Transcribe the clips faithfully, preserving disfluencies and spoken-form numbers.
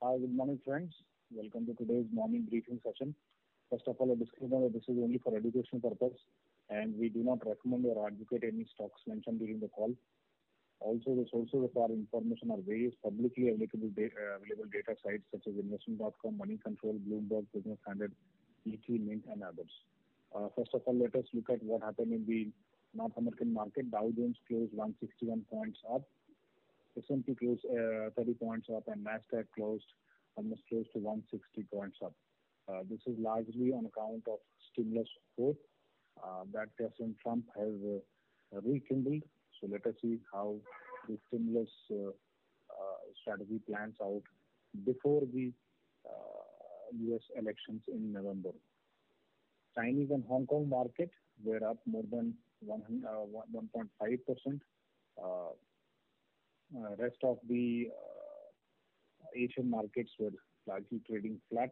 Hi, good morning, friends. Welcome to today's morning briefing session. First of all, a disclaimer that this is only for educational purpose, and we do not recommend or advocate any stocks mentioned during the call. Also, the sources of our information are various publicly available data, available data sites such as investment dot com, Money Control, Bloomberg, Business Standard, E T, Mint, and others. Uh, first of all, let us look at what happened in the North American market. Dow Jones closed one hundred sixty-one points up. S and P closed uh, thirty points up, and Nasdaq closed almost close to one hundred sixty points up. Uh, this is largely on account of stimulus support uh, that President Trump has uh, rekindled. So let us see how the stimulus uh, uh, strategy plans out before the uh, U S elections in November. Chinese and Hong Kong market were up more than one point five percent. Uh, Uh, rest of the uh, Asian markets were largely trading flat.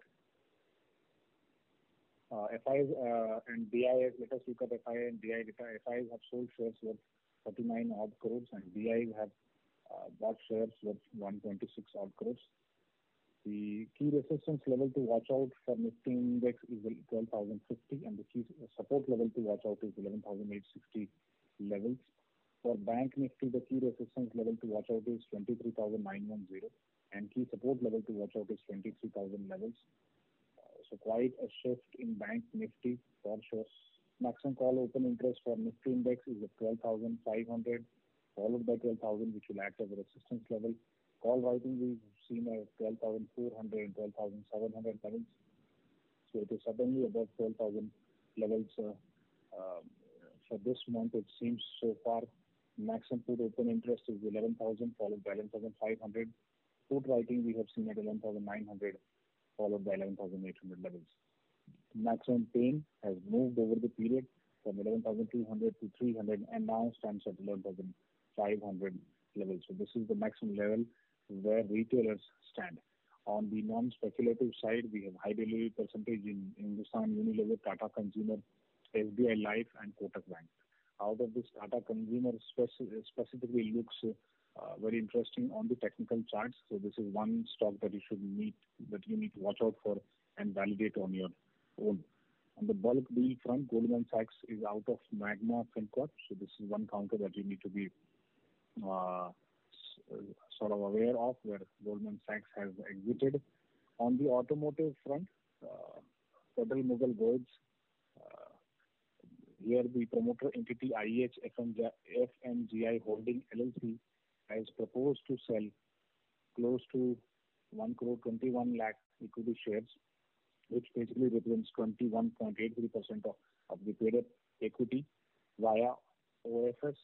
Uh, F Is uh, and D Is, let us look at F I and D I data. F Is have sold shares worth thirty-nine odd crores, and D Is have uh, bought shares worth one hundred twenty-six odd crores. The key resistance level to watch out for Nifty index is twelve thousand fifty, and the key support level to watch out is eleven thousand eight hundred sixty levels. For Bank Nifty, the key resistance level to watch out is twenty-three thousand nine hundred ten, and key support level to watch out is twenty-three thousand levels. Uh, so quite a shift in Bank Nifty for sure. Maximum call open interest for Nifty index is at twelve thousand five hundred, followed by twelve thousand, which will act as a resistance level. Call writing we've seen at twelve thousand four hundred and twelve thousand seven hundred levels. So it is suddenly above twelve thousand levels. Uh, uh, for this month, it seems so far. Maximum put open interest is eleven thousand, followed by eleven thousand five hundred. Put writing we have seen at eleven thousand nine hundred, followed by eleven thousand eight hundred levels. Maximum pain has moved over the period from eleven thousand two hundred to three hundred, and now stands at eleven thousand five hundred levels. So this is the maximum level where retailers stand. On the non-speculative side, we have high delivery percentage in Hindustan Unilever, Tata Consumer, S B I Life, and Kotak Bank. Out of this, Tata Consumer specifically looks uh, very interesting on the technical charts. So this is one stock that you should need, that you need to watch out for and validate on your own. On the bulk deal front, Goldman Sachs is out of Magma Fincorp. So this is one counter that you need to be uh, sort of aware of, where Goldman Sachs has exited. On the automotive front, uh, Federal Mogul Goetze. Uh, Here, the promoter entity I E H F M G I Holding L L C has proposed to sell close to one crore twenty-one lakh equity shares, which basically represents twenty-one point eight three percent of, of the paid-up equity via O F S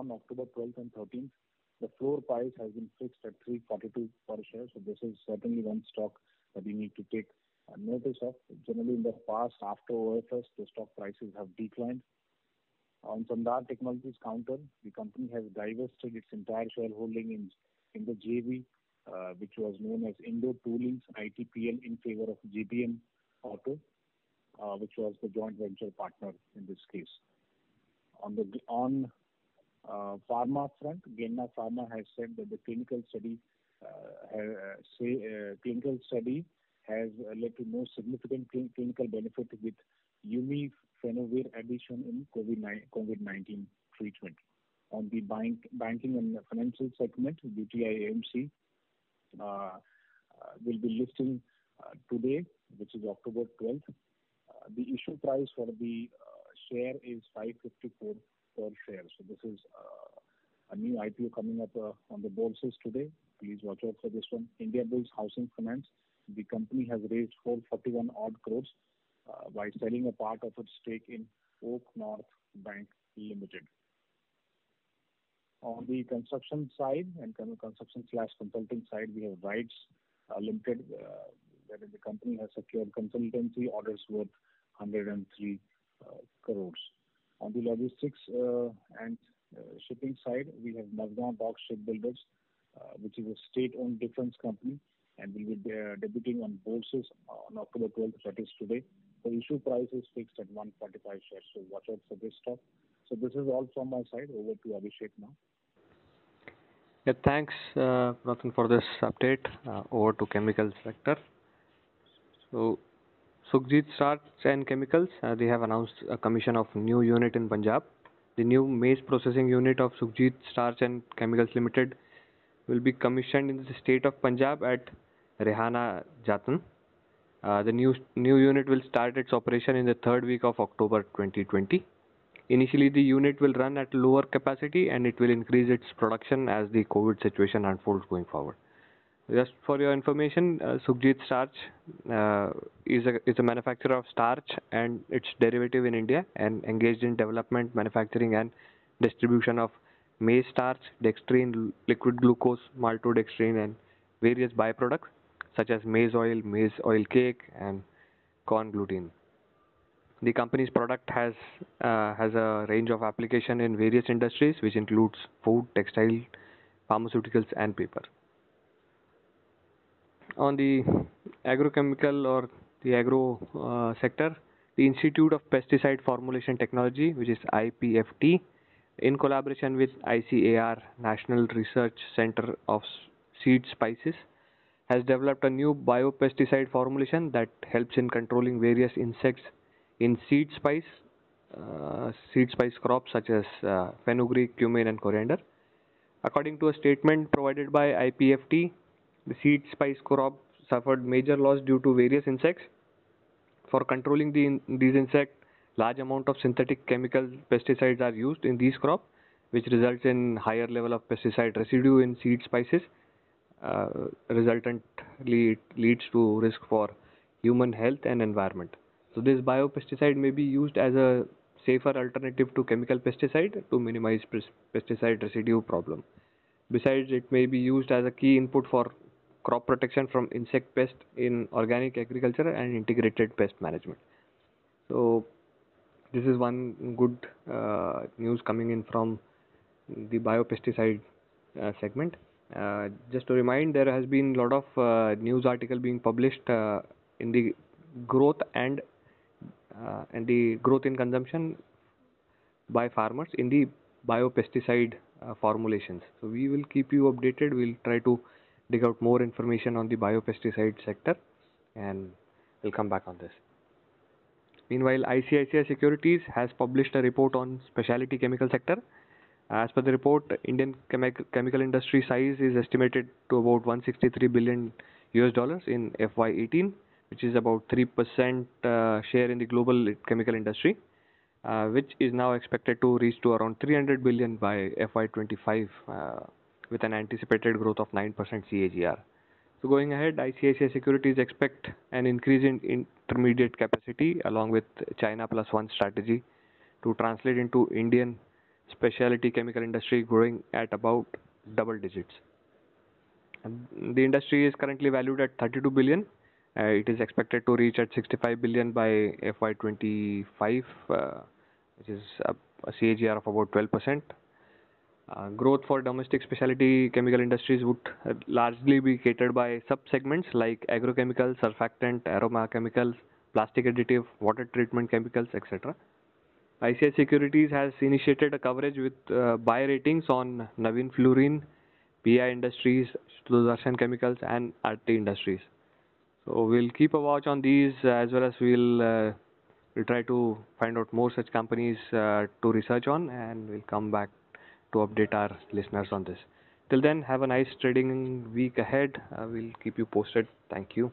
on October twelfth and thirteenth. The floor price has been fixed at three forty-two per share, so this is certainly one stock that we need to take notice of. Generally, in the past, after O F S, the stock prices have declined. On Sandaar Technologies counter, the company has divested its entire shareholding in, in the J V, uh, which was known as Indo Toolings I T P L, in favor of G B M Auto, uh, which was the joint venture partner in this case. On the on uh, pharma front, Genna Pharma has said that the clinical study uh, has, say, uh, clinical study has led to no significant clinical benefit with U M I Fenovir addition in COVID nineteen treatment. On the bank, banking and financial segment, U T I A M C uh, will be listing uh, today, which is October twelfth. Uh, the issue price for the uh, share is five fifty-four per share. So this is uh, a new I P O coming up uh, on the bourses today. Please watch out for this one. India Bulls Housing Finance. The company has raised four forty-one odd crores uh, by selling a part of its stake in Oak North Bank Limited. On the construction side and construction slash consulting side, we have Rights uh, Limited, uh, where the company has secured consultancy orders worth one hundred three uh, crores. On the logistics uh, and uh, shipping side, we have Navgaon Dock Shipbuilders, uh, which is a state-owned defense company, and will be uh, debuting on bourses on October twelfth, that is today. The issue price is fixed at one forty-five shares, so watch out for this stock. So this is all from my side. Over to Abhishek now. Yeah, thanks, uh, Prathan, for this update. Uh, over to chemical sector. So, Sukhjit Starch and Chemicals, uh, they have announced a commission of new unit in Punjab. The new maize processing unit of Sukhjit Starch and Chemicals Limited will be commissioned in the state of Punjab at Rehana Jatan. Uh, the new new unit will start its operation in the third week of October twenty twenty. Initially, the unit will run at lower capacity and it will increase its production as the COVID situation unfolds going forward. Just for your information, uh, Sukhjit Starch uh, is, a, is a manufacturer of starch and its derivative in India and engaged in development, manufacturing and distribution of maize starch, dextrine, liquid glucose, maltodextrin and various byproducts such as maize oil, maize oil cake and corn gluten. The company's product has, uh, has a range of application in various industries which includes food, textile, pharmaceuticals and paper. On the agrochemical or the agro uh, sector, the Institute of Pesticide Formulation Technology, which is I P F T, in collaboration with I C A R, National Research Center of Seed Spices, has developed a new biopesticide formulation that helps in controlling various insects in seed spice, uh, seed spice crops such as uh, fenugreek, cumin and coriander. According to a statement provided by I P F T, the seed spice crop suffered major loss due to various insects. For controlling the in these insects, large amount of synthetic chemical pesticides are used in these crops, which results in higher level of pesticide residue in seed spices. Uh, resultantly, it leads to risk for human health and environment. So this biopesticide may be used as a safer alternative to chemical pesticide to minimize pesticide residue problem. Besides, it may be used as a key input for crop protection from insect pest in organic agriculture and integrated pest management. So this is one good uh, news coming in from the biopesticide uh, segment. Uh, just to remind, there has been a lot of uh, news article being published uh, in the growth and uh, and the growth in consumption by farmers in the biopesticide uh, formulations. So we will keep you updated. We'll try to dig out more information on the biopesticide sector and we'll come back on this. Meanwhile, I C I C I Securities has published a report on specialty chemical sector. As per the report, Indian chemi- chemical industry size is estimated to about one hundred sixty-three billion U S dollars in F Y eighteen, which is about three percent uh, share in the global chemical industry, uh, which is now expected to reach to around three hundred billion by F Y twenty-five uh, with an anticipated growth of nine percent C A G R. So going ahead, I C I C I Securities expect an increase in intermediate capacity along with China plus one strategy to translate into Indian specialty chemical industry growing at about double digits. And the industry is currently valued at thirty-two billion. Uh, it is expected to reach at sixty-five billion by F Y twenty-five, uh, which is a, a C A G R of about twelve percent. Uh, growth for domestic specialty chemical industries would uh, largely be catered by sub-segments like agrochemicals, surfactant, aroma chemicals, plastic additive, water treatment chemicals, et cetera. I C I C I Securities has initiated a coverage with uh, buy ratings on Navin Fluorine, P I Industries, Sudharshan Chemicals and R T Industries. So we'll keep a watch on these uh, as well as we'll, uh, we'll try to find out more such companies uh, to research on and we'll come back to update our listeners on this. Till then, have a nice trading week ahead. Uh, we'll keep you posted. Thank you.